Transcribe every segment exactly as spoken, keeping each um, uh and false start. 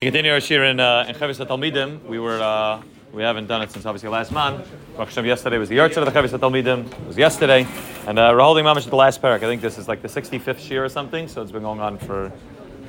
We continue our shiur in uh, in Chovos HaTalmidim. We were uh, we haven't done it since obviously last month. Yesterday was the Yartzah of the Chovos HaTalmidim. It was yesterday, and uh, we're holding Mamash at the last parak. I think this is like the sixty-fifth shiur or something. So it's been going on for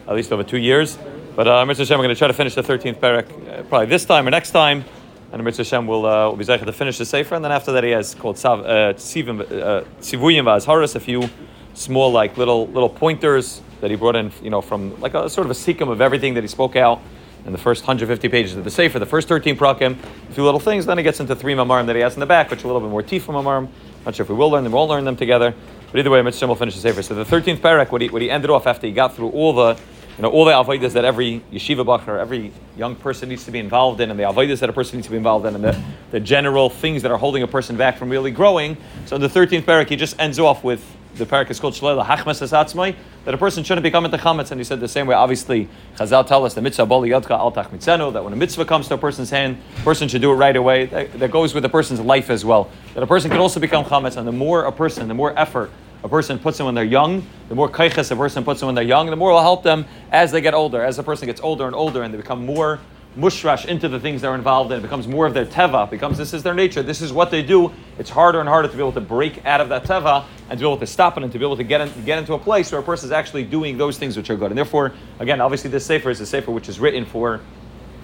at least over two years. But uh, Mitzvah Hashem, we're going to try to finish the thirteenth parak uh, probably this time or next time. And Mitzvah Hashem will uh, will be zeicha to finish the sefer, and then after that he has called Tsivuim uh, Tsivuim uh, va'Zhoros, a few small like little little pointers that he brought in, you know, from like a sort of a cecum of everything that he spoke out in the first one hundred fifty pages of the sefer, the first thirteen prakim, a few little things. Then he gets into three mamarim that he has in the back, which are a little bit more tifa mamarim. Not sure if we will learn them, we won't learn them together. But either way, Mitzvah will finish the sefer. So the thirteenth parak, what he what he ended off after he got through all the, you know, all the alvaidas that every yeshiva bachur, every young person needs to be involved in, and the alvaidas that a person needs to be involved in, and the, the general things that are holding a person back from really growing. So in the thirteenth parak, he just ends off with. The parak is called Shlela, Hachmas Atzmai, that a person shouldn't be coming to chametz. And he said the same way, obviously, Chazal tell us, the Mitzvah al that when a Mitzvah comes to a person's hand, a person should do it right away. That, that goes with a person's life as well. That a person can also become chametz, and the more a person, the more effort a person puts in when they're young, the more kaychas a person puts in when they're young, the more it will help them as they get older. As a person gets older and older and they become more mushrash into the things they're involved in, it becomes more of their teva, it becomes this is their nature, this is what they do. It's harder and harder to be able to break out of that teva and to be able to stop it and to be able to get, in, get into a place where a person is actually doing those things which are good. And therefore, again, obviously this sefer is a sefer which is written for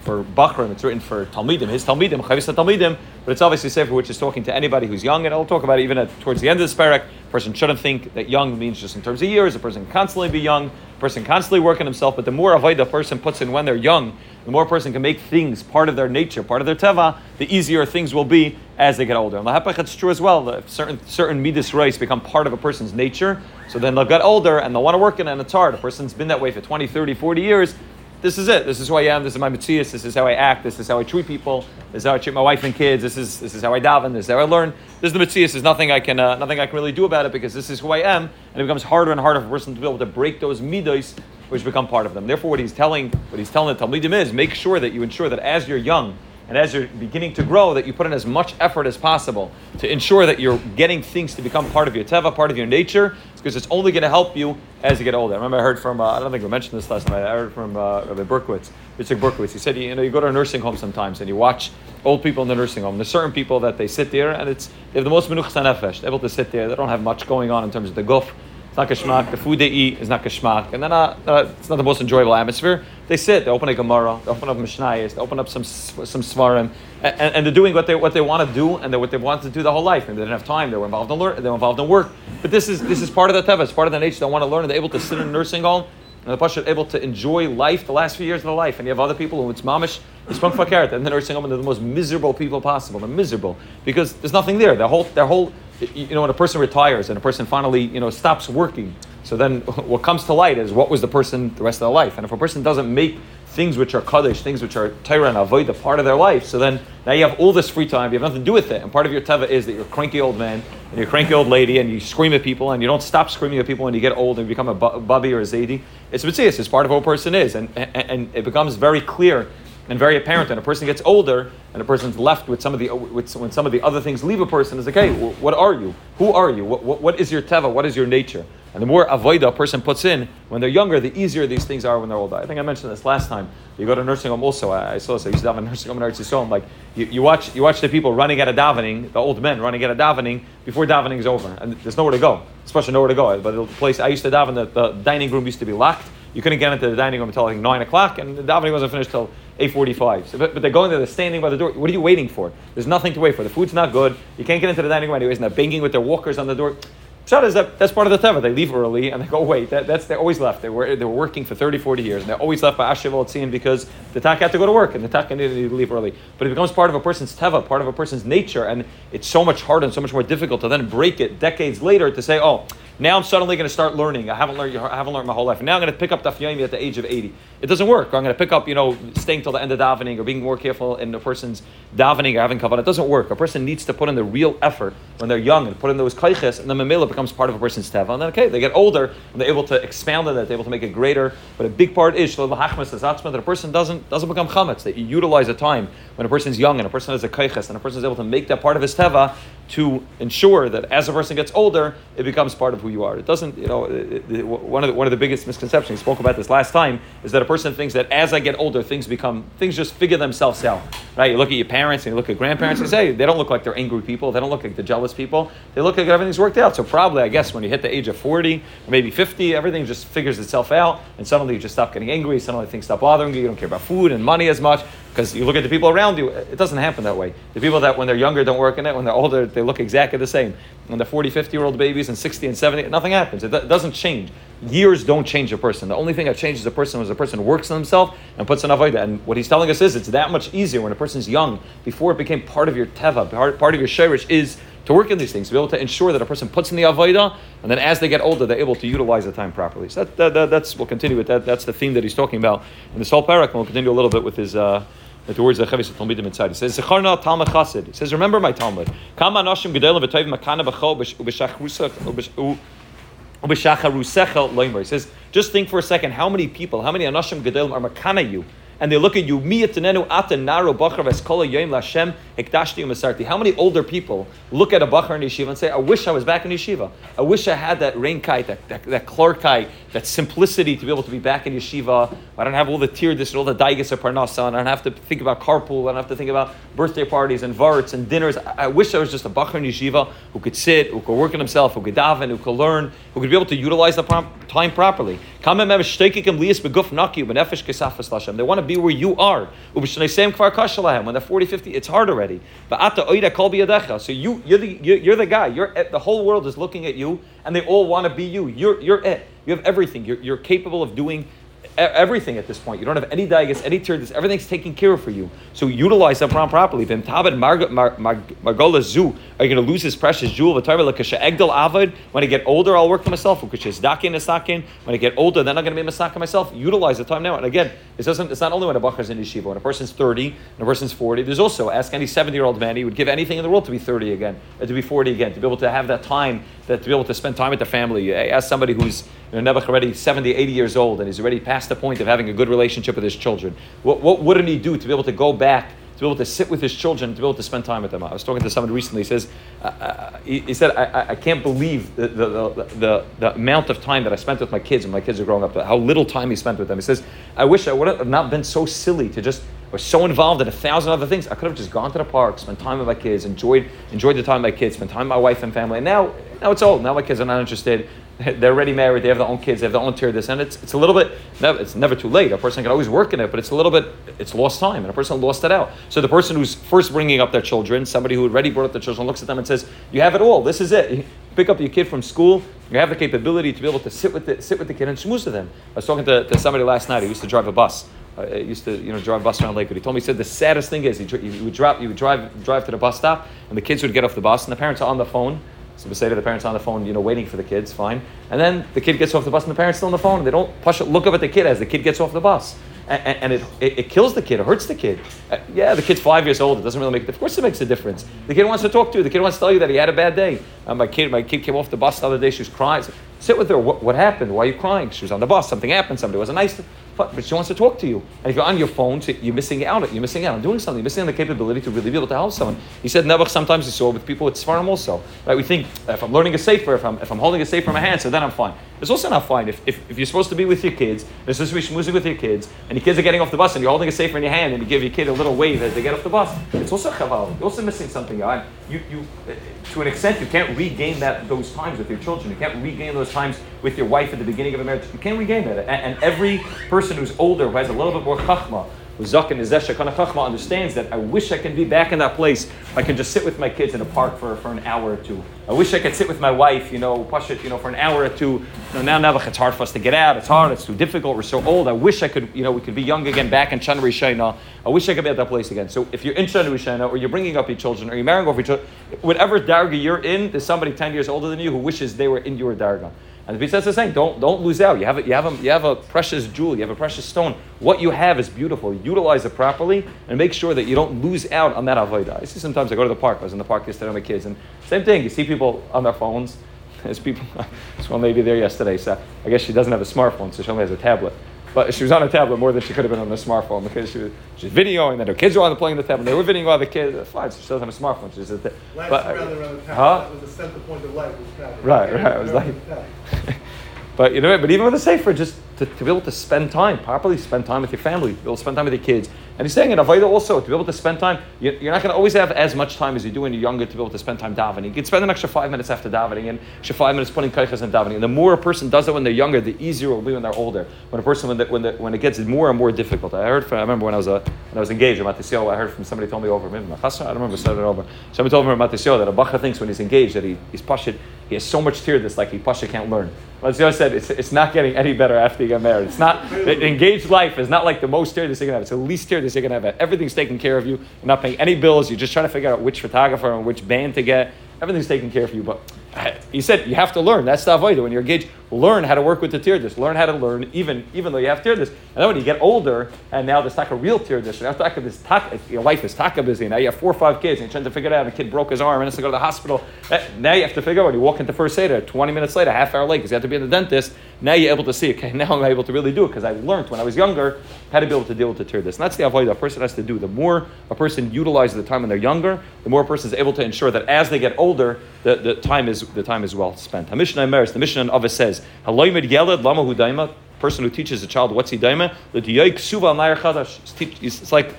for bachrim, it's written for talmidim, his talmidim, Chovos HaTalmidim, but it's obviously a sefer which is talking to anybody who's young, and I'll talk about it even at, towards the end of this parak. A person shouldn't think that young means just in terms of years, a person can constantly be young, a person constantly work on himself, but the more avodah a person puts in when they're young, the more a person can make things part of their nature, part of their teva, the easier things will be as they get older. And lahapach, it's true as well, that certain certain midos rice become part of a person's nature, so then they'll get older and they'll want to work in it, and it's hard. A person's been that way for twenty, thirty, forty years, this is it, this is who I am, this is my Matthias, this is how I act, this is how I treat people, this is how I treat my wife and kids, this is this is how I daven, this is how I learn. This is the Matthias, there's nothing I can uh, nothing I can really do about it because this is who I am, and it becomes harder and harder for a person to be able to break those midos which become part of them. Therefore, what he's telling, what he's telling the Talmidim is, make sure that you ensure that as you're young and as you're beginning to grow, that you put in as much effort as possible to ensure that you're getting things to become part of your teva, part of your nature, because it's only going to help you as you get older. I remember I heard from, uh, I don't think we mentioned this last night, I heard from uh, Rabbi Berkowitz, Yitzhak Berkowitz, he said, you know, you go to a nursing home sometimes and you watch old people in the nursing home. There's certain people that they sit there and it's they have the most menuchas hanefesh, they're able to sit there, they don't have much going on in terms of the guf, it's not kashmak, the food they eat is not kashmak, and they're not, uh, it's not the most enjoyable atmosphere. They sit, they open a gemara, they open up mishnayos, they open up some some svarim, and, and, and they're doing what they what they want to do, and they're what they want to do the whole life. Maybe they didn't have time, they were involved in learn, they were involved in work. But this is this is part of the teva, it's part of the nature they want to learn, and they're able to sit in a nursing home, and the pasha able to enjoy life the last few years of their life. And you have other people who it's mamash, it's from fakert, and the nursing home, and they're the most miserable people possible. They're miserable because there's nothing there. Their whole their whole you know when a person retires and a person finally you know stops working. So then what comes to light is what was the person the rest of their life. And if a person doesn't make things which are kaddish, things which are Torah and avoid the part of their life, so then now you have all this free time, you have nothing to do with it. And part of your teva is that you're a cranky old man and you're a cranky old lady and you scream at people and you don't stop screaming at people when you get old and you become a bubby or a zaidi. It's mitzias, it's part of who a person is. And, and, and it becomes very clear and very apparent. And a person gets older and a person's left with some of the, with, when some of the other things leave a person, is like, hey, what are you? Who are you? What, what, what is your teva? What is your nature? And the more avodah a person puts in when they're younger, the easier these things are when they're older. I think I mentioned this last time. You go to a nursing home also. I, I saw this. I used to have a nursing home in Yartzah. So I'm like, you, you watch you watch the people running out of davening, the old men running out of davening before davening is over. And there's nowhere to go. Especially nowhere to go. But the place I used to daven, the, the dining room used to be locked. You couldn't get into the dining room until like nine o'clock, and the davening wasn't finished till eight forty-five. So, but, but they're going there, they're standing by the door. What are you waiting for? There's nothing to wait for. The food's not good. You can't get into the dining room anyways, and they're banging with their walkers on the door. Shot is that that's part of the teva. They leave early and they go, wait, that, that's they're always left. They were they were working for thirty, forty years and they're always left by Asher Voltzin because the taka had to go to work and the taka needed to leave early. But it becomes part of a person's teva, part of a person's nature, and it's so much harder and so much more difficult to then break it decades later to say, oh, now I'm suddenly going to start learning. I haven't learned. I haven't learned my whole life. And now I'm going to pick up daf yomi at the age of eighty. It doesn't work. I'm going to pick up, you know, staying till the end of davening or being more careful in a person's davening or having kavanah. It doesn't work. A person needs to put in the real effort when they're young and put in those kaychas, and then memela becomes part of a person's teva. And then okay, they get older and they're able to expound on that. They're able to make it greater. But a big part is that a person doesn't doesn't become chametz. That you utilize a time when a person's young and a person has a kaychas and a person is able to make that part of his teva. to ensure that as a person gets older, it becomes part of who you are. It doesn't, you know, it, it, one of the, one of the biggest misconceptions, we spoke about this last time, is that a person thinks that as I get older, things become, things just figure themselves out, right? You look at your parents and you look at grandparents and you say, they don't look like they're angry people, they don't look like they're jealous people, they look like everything's worked out. So probably, I guess, when you hit the age of forty, or maybe fifty, everything just figures itself out, and suddenly you just stop getting angry, suddenly things stop bothering you, you don't care about food and money as much, because you look at the people around you, it doesn't happen that way. The people that when they're younger don't work in it, when they're older they look exactly the same. When they're forty, fifty-year-old babies and sixty and seventy, nothing happens. It, do- it doesn't change. Years don't change a person. The only thing that changes a person is a person works on himself and puts an alvaidas. And what he's telling us is it's that much easier when a person's young, before it became part of your teva, part, part of your shirish, is to work in these things, to be able to ensure that a person puts in the avaidah, and then as they get older, they're able to utilize the time properly. So that, that, that, that's, we'll continue with that. That's the theme that he's talking about in this whole parak, and we'll continue a little bit with his, uh, with the words of Chovos HaTalmidim inside. He says, "Zecharna Talmud Chassid." He says, "Remember my Talmud. Kama nashim gedolim v'toivim makana b'chol u'b'shacharusecha loimer." He says, just think for a second, how many people, how many anashim gedolim are makana you? And they look at you, how many older people look at a bachur in yeshiva and say, I wish I was back in yeshiva. I wish I had that reinkite, that, that, that klarkite, that simplicity to be able to be back in yeshiva. I don't have all the tirdus and all the daigis of parnasa, and I don't have to think about carpool, I don't have to think about birthday parties and varts and dinners. I, I wish I was just a bachur in yeshiva who could sit, who could work on himself, who could daven, who could learn, who could be able to utilize the time properly. They want to be where you are. When they're forty, fifty, it's hard already. So you, you're the, you're the guy. You're it. The whole world is looking at you, and they all want to be you. You're, you're it. You have everything. You're, you're capable of doing everything at this point. You don't have any dagas, any tirdus. Everything's taken care of for you. So utilize that properly. Are you going to lose this precious jewel? When I get older, I'll work for myself. When I get older, then I'm going to be masaka myself. Utilize the time now. And again, it doesn't. It's not only when a bachur is in yeshiva. When a person's thirty, and a person's forty, there's also, ask any seventy-year-old man, he would give anything in the world to be thirty again, or to be forty again, to be able to have that time, that to be able to spend time with the family. Ask somebody who's, you know, Nebuchadnezzar already seventy, eighty years old, and he's already past the point of having a good relationship with his children. What, what wouldn't he do to be able to go back, to be able to sit with his children, to be able to spend time with them? I was talking to someone recently. He says, uh, uh, he, he said, I, I can't believe the the, the the the amount of time that I spent with my kids when my kids are growing up, how little time he spent with them. He says, I wish I would have not been so silly to just, or so involved in a thousand other things. I could have just gone to the park, spent time with my kids, enjoyed enjoyed the time with my kids, spent time with my wife and family. And now, now it's old. Now my kids are not interested. They're already married. They have their own kids. They have their own tier. This and it's it's a little bit. It's never too late. A person can always work in it, but it's a little bit. It's lost time, and a person lost it out. So the person who's first bringing up their children, somebody who already brought up their children, looks at them and says, "You have it all. This is it. You pick up your kid from school. You have the capability to be able to sit with the sit with the kid and schmooze with them." I was talking to, to somebody last night who used to drive a bus. Uh, used to, you know, drive a bus around Lakewood. He told me, he said the saddest thing is he, dr- he would drop, he would drive drive to the bus stop, and the kids would get off the bus, and the parents are on the phone. So we say to the parents on the phone, you know, waiting for the kids, fine. And then the kid gets off the bus, and the parents still on the phone. And they don't push it, look up at the kid as the kid gets off the bus, and, and, and it, it it kills the kid. It hurts the kid. Uh, yeah, the kid's five years old. It doesn't really make. Of course, it makes a difference. The kid wants to talk to you. The kid wants to tell you that he had a bad day. Uh, my kid, my kid came off the bus the other day. She was crying. So, sit with her. What, what happened? Why are you crying? She was on the bus. Something happened. Somebody wasn't nice to. But she wants to talk to you. And if you're on your phone, you're missing out. You're missing out on doing something. You're missing on the capability to really be able to help someone. He said, Nebuch, sometimes you saw with people with Sfarim also. Right? We think, if I'm learning a sefer, if I'm if I'm holding a sefer in my hand, so then I'm fine. It's also not fine. If if, if you're supposed to be with your kids, you're supposed to be schmoozing with your kids, and your kids are getting off the bus, and you're holding a sefer in your hand, and you give your kid a little wave as they get off the bus, it's also chaval. You're also missing something. You, you, to an extent, you can't regain that those times with your children. You can't regain those times with your wife at the beginning of a marriage. You can't regain that. And, and every person who's older, who has a little bit more chachma, who's zaken and zesh shekana chachma, understands that I wish I can be back in that place. I can just sit with my kids in a park for, for an hour or two. I wish I could sit with my wife, you know, push it, you know, for an hour or two. You know, now, it's hard for us to get out. It's hard. It's too difficult. We're so old. I wish I could, you know, we could be young again, back in Chanri Shainah. I wish I could be at that place again. So if you're in Chanri Shainah, or you're bringing up your children, or you're marrying off each other, whatever Dargah you're in, there's somebody ten years older than you who wishes they were in your Dargah. And the Mitzvah is saying, don't don't lose out. You have a, you have a, you have a precious jewel. You have a precious stone. What you have is beautiful. Utilize it properly and make sure that you don't lose out on that avodah. I see sometimes I go to the park. I was in the park yesterday with my kids, and same thing. You see people on their phones. There's people. This one lady there yesterday. So I guess she doesn't have a smartphone, so she only has a tablet. but she was on her tablet more than she could have been on her smartphone because she was, she was videoing that her kids were on the playing the tablet. They were videoing all the kids. Fine, so she doesn't have a smartphone. She's at the life but, around the tablet. Huh? That was the center point of life. Right, right. It was like, but you know, but even with a sefer, just to, to be able to spend time properly, spend time with your family, to be able to spend time with your kids. And he's saying in Avaida also, to be able to spend time, you, you're not going to always have as much time as you do when you're younger to be able to spend time davening. You can spend an extra five minutes after davening and extra five minutes putting kaychas and davening. And the more a person does it when they're younger, the easier it will be when they're older. When a person, when the, when, the, when it gets more and more difficult. I heard from, I remember when I was a, when I was engaged in Matthias, I heard from somebody told me over, maybe I don't remember, started over. Somebody told me in Matthias that a bacha thinks when he's engaged that he, he's pashid, he has so much tirdus, like he pasha can't learn. Matthias said it's it's not getting any better after you get married. It's not, the engaged life is not like the most tirdus you can have. It's the least tirdus you can have. Everything's taken care of you. You're not paying any bills. You're just trying to figure out which photographer and which band to get. Everything's taken care of you. But he said you have to learn. That's the avodah. When you're engaged, learn how to work with the tirdus. Learn how to learn even even though you have tirdus. And then when you get older, and now there's not a real tirdus. Now taka this taka, your life is taka busy. Now you have four or five kids, and you're trying to figure it out. And a kid broke his arm and has to go to the hospital. Now you have to figure out. You walk into first seder, twenty minutes later, half hour late, because you have to be in the dentist. Now you're able to see. Okay, now I'm able to really do it because I learned when I was younger how to be able to deal with the tirdus. And that's the avodah a person has to do. The more a person utilizes the time when they're younger, the more a person is able to ensure that as they get older, the, the time is the time is well spent. The Mishnah Meres, the Mishnah Avos says, "Haloymed yeled lama hu daima." Person who teaches a child what's he daima? It's like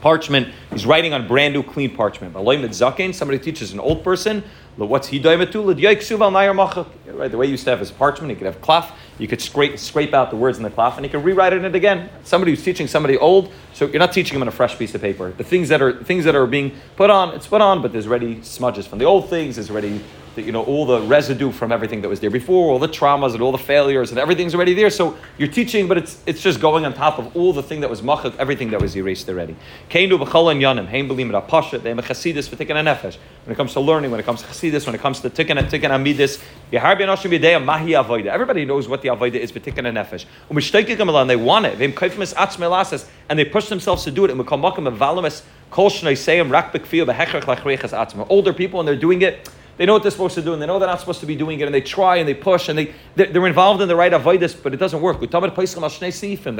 parchment. He's writing on brand new, clean parchment. Haloymed zaken. Somebody teaches an old person. What's he daima to? Right, the way you used to have is parchment. You could have cloth. You could scrape scrape out the words in the cloth, and you could rewrite it in it again. Somebody who's teaching somebody old, so you're not teaching them on a fresh piece of paper. The things that are things that are being put on, it's put on, but there's already smudges from the old things. There's already the, you know, all the residue from everything that was there before, all the traumas and all the failures, and everything's already there. So you're teaching, but it's it's just going on top of all the thing that was machak, everything that was erased already. When it comes to learning, when it comes to chassidus, when it comes to tikkun amidus, everybody knows what the avodah is, but tikkun nefesh. And they want it, and they push themselves to do it. And we call makom avalamis kol shnei seim rak b'kfiyah b'hechrach lachreichas atzma. Older people, and they're doing it. They know what they're supposed to do, and they know they're not supposed to be doing it, and they try and they push, and they they're involved in the right avodas, but it doesn't work. They're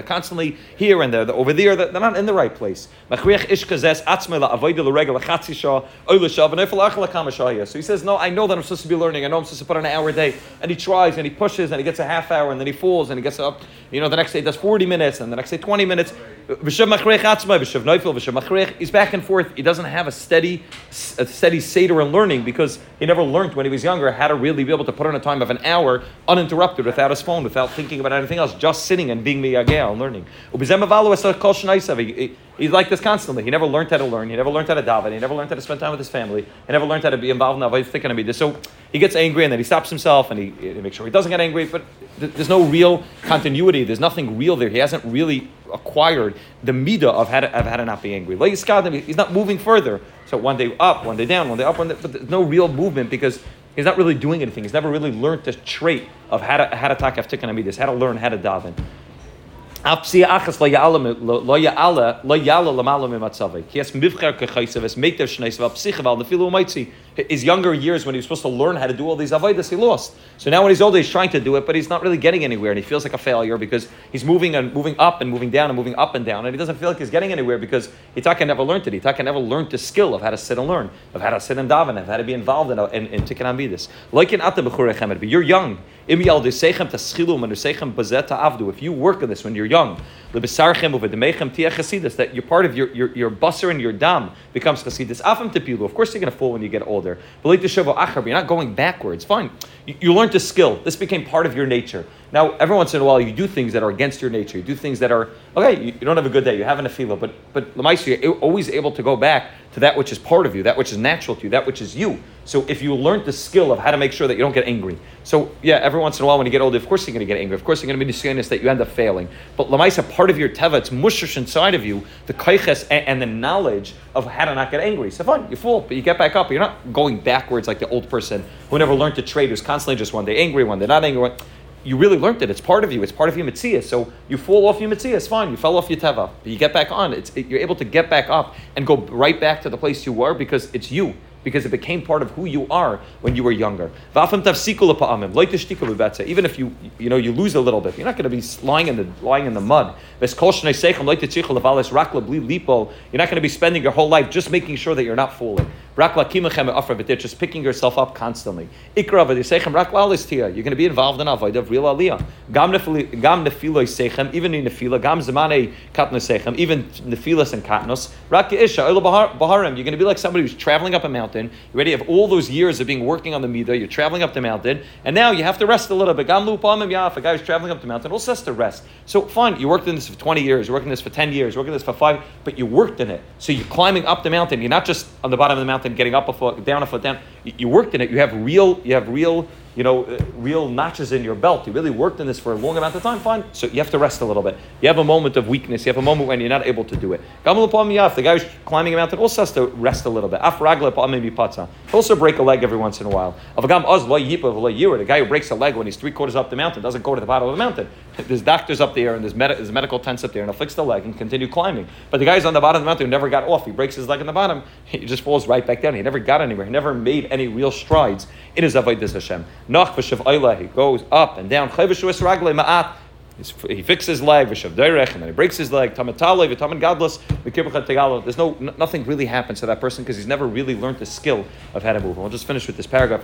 constantly here and there, they're over there, they're not in the right place. So he says, no, I know that I'm supposed to be learning. I know I'm supposed to put on an hour a day, and he tries and he pushes and he gets a half hour and then he falls and he gets up. You know, the next day does forty minutes and the next day twenty minutes. He's back and forth. He doesn't have a steady, a steady seder in learning because he never learned when he was younger how to really be able to put on a time of an hour uninterrupted without his phone, without thinking about anything else, just sitting and being miyageh and learning. He's like this constantly. He never learned how to learn. He never learned how to daven. He never learned how to spend time with his family. He never learned how to be involved in avodah. So he gets angry and then he stops himself and he, he makes sure he doesn't get angry. But th- there's no real continuity. There's nothing real there. He hasn't really acquired the midah of how to, of how to not be angry. He's not moving further. So one day up, one day down, one day up, one day, but there's no real movement because he's not really doing anything. He's never really learned the trait of how to how to takaf tikkun hamidus, how to learn how to daven. He has his younger years when he was supposed to learn how to do all these avodas, he lost. So now when he's older, he's trying to do it, but he's not really getting anywhere, and he feels like a failure because he's moving and moving up and moving down and moving up and down, and he doesn't feel like he's getting anywhere because Hitaka never learned it. Hitaka never learned the skill of how to sit and learn, of how to sit and daven, of how to be involved in in, in tikkun hamidus. Like in ata b'churei chemed, but you're young. If you work on this when you're young, that you're part of your your your basar and your dam becomes chasidus. Of course, you're going to fall when you get older. You're not going backwards. Fine, you, you learned a skill. This became part of your nature. Now, every once in a while, you do things that are against your nature. You do things that are okay. You, you don't have a good day. You have an afila, but but l'maisa, you're always able to go back to that which is part of you, that which is natural to you, that which is you. So if you learned the skill of how to make sure that you don't get angry. So yeah, every once in a while when you get older, of course you're going to get angry. Of course you're going to be nisyanis that you end up failing. But lamaisa, part of your teva, it's mushrash inside of you, the kaychas and, and the knowledge of how to not get angry. So fine, you fall, but you get back up. You're not going backwards like the old person who never learned to trade, who's constantly just one day angry, one day not angry. One... You really learned it. It's part of you. It's part of your Matthias. So you fall off your Matthias. Fine. You fell off your teva. But you get back on. It's, it, you're able to get back up and go right back to the place you were because it's you. because it became part of who you are when you were younger. Even if you you know you lose a little bit, you're not going to be lying in the lying in the mud. You're not going to be spending your whole life just making sure that you're not fooling. Just picking yourself up constantly. You're going to be involved in avodah of real aliyah. Even in nefila, gam zmane katnos, even nefilas and katnos. You're going to be like somebody who's traveling up a mountain. You already have all those years of being working on the midah. You're traveling up the mountain, and now you have to rest a little bit. If a guy who's traveling up the mountain also has to rest. So fine, you worked in this for twenty years, you worked in this for ten years, you worked in this for five, but you worked in it. So you're climbing up the mountain. You're not just on the bottom of the mountain, getting up a foot, down a foot, down. You, you worked in it. You have real, you have real, you know, uh, real notches in your belt. You really worked in this for a long amount of time. Fine, so you have to rest a little bit. You have a moment of weakness. You have a moment when you're not able to do it. The guy who's climbing a mountain also has to rest a little bit. He'll also break a leg every once in a while. The guy who breaks a leg when he's three quarters up the mountain doesn't go to the bottom of the mountain. There's doctors up there and there's, med- there's medical tents up there, and he'll fix the leg and continue climbing. But the guy's on the bottom of the mountain who never got off. He breaks his leg in the bottom. He just falls right back down. He never got anywhere. He never made any real strides in his avodas Hashem. He goes up and down. He fixes his leg, and then he breaks his leg. There's no, nothing really happens to that person because he's never really learned the skill of how to move. And we'll just finish with this paragraph.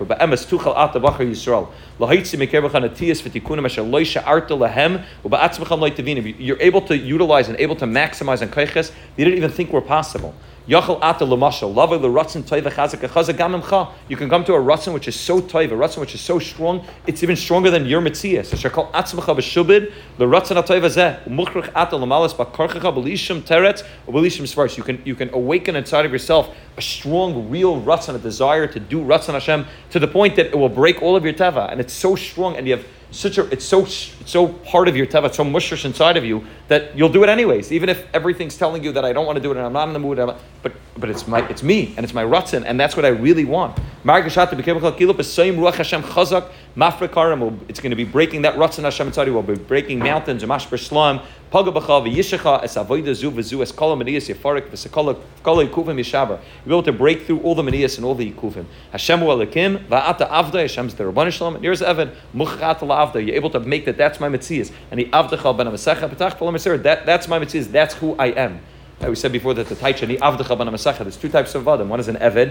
You're able to utilize and able to maximize on kaychas you didn't even think were possible. You can come to a ratzon which is so teva, a ratzon which is so strong, it's even stronger than your Matthias. You can you can awaken inside of yourself a strong, real ratzon, a desire to do ratzon Hashem to the point that it will break all of your teva, and it's so strong, and you have such a it's so it's so part of your teva, it's so mushrash inside of you that you'll do it anyways, even if everything's telling you that I don't want to do it and I'm not in the mood. I'm not, but but it's my it's me and it's my ratzon, and that's what I really want. It's going to be breaking that ratzon Hashem inside of you. We'll be breaking mountains. You'll be able to break through all the manias and all the ikuvim. Hashem hu alakim va'ata avda. Hashem's the Rabbanu Shalom. Here's Evan muchat la'avda. You're able to make that. That's my metzias. And the avdachal ben amasecha petach palameser. That that's my metzias. That's who I am. Like we said before that the taicha ni avdachal ben amasecha. There's two types of avdim. One is an eved,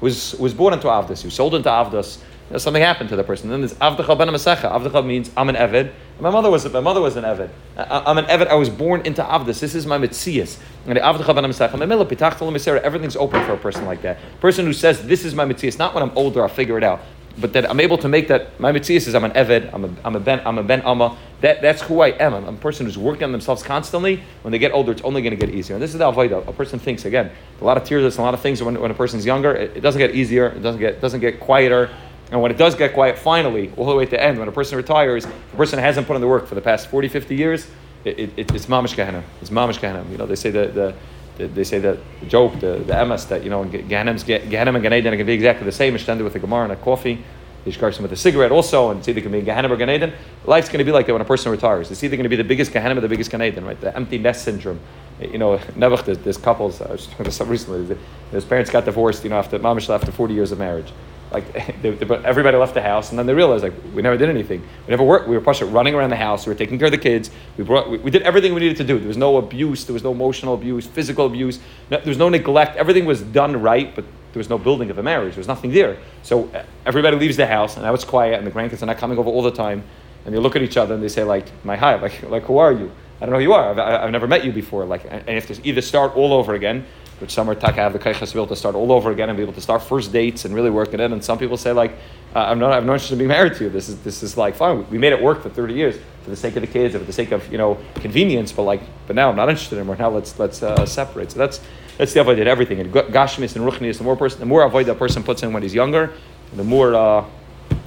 who was was born into avdas, who sold into avdas. You know, something happened to the person. Then there's avdachal ben amasecha. Avdachal means I'm an eved. My mother was my mother was an eved. I, I'm an eved. I was born into avdas. This is my metzias. And avdachal ben amasecha. Everything's open for a person like that. Person who says this is my metzias. Not when I'm older, I'll figure it out. But that I'm able to make that my metzias is I'm an eved, I'm a I'm a ben I'm a ben amma. That that's who I am. I'm a person who's working on themselves constantly. When they get older, it's only going to get easier. And this is the alvaidas. A person thinks again a lot of tears, a lot of things. When when a person's younger, it, it doesn't get easier. It doesn't get doesn't get quieter. And when it does get quiet, finally, all the way at the end, when a person retires, the person hasn't put in the work for the past forty, fifty years. It, it, it's mamash gehenna. It's mamash gehenna. You know they say the the. They say that the joke, the, the M S, that, you know, Ganem's, Ganem and Gan Eden can be exactly the same. It's standard with a gemara and a coffee. There's Garson with a cigarette also, and it's either going to be Ganem or Gan Eden. Life's going to be like that when a person retires. It's either going to be the biggest Ganem or the biggest Gan Eden, right? The empty nest syndrome. You know, Nebuch, there's, there's couples, I was talking to some recently, his parents got divorced, you know, after Mamash after forty years of marriage. Like, they, they, but everybody left the house, and then they realized, like, we never did anything. We never worked. We were pushing, running around the house. We were taking care of the kids. We brought, we, we did everything we needed to do. There was no abuse. There was no emotional abuse, physical abuse. No, there was no neglect. Everything was done right, but there was no building of a marriage. There was nothing there. So everybody leaves the house, and now it's quiet, and the grandkids are not coming over all the time. And they look at each other, and they say, like, my hi, like, like who are you? I don't know who you are. I've, I've never met you before. Like, and if there's either start all over again, which some are taka have the kaychas to be able to start all over again and be able to start first dates and really work it in. And some people say like, uh, I'm not, I'm not interested in being married to you. This is, this is like fine. We made it work for thirty years for the sake of the kids and for the sake of you know convenience. But like, but now I'm not interested anymore. Now let's let's uh, separate. So that's that's the avodah. Everything and gashmis and ruchnis. The more person, the more avodah that person puts in when he's younger, the more uh,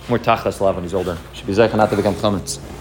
more tachlas love when he's older. Should be zeichen not to become chametz.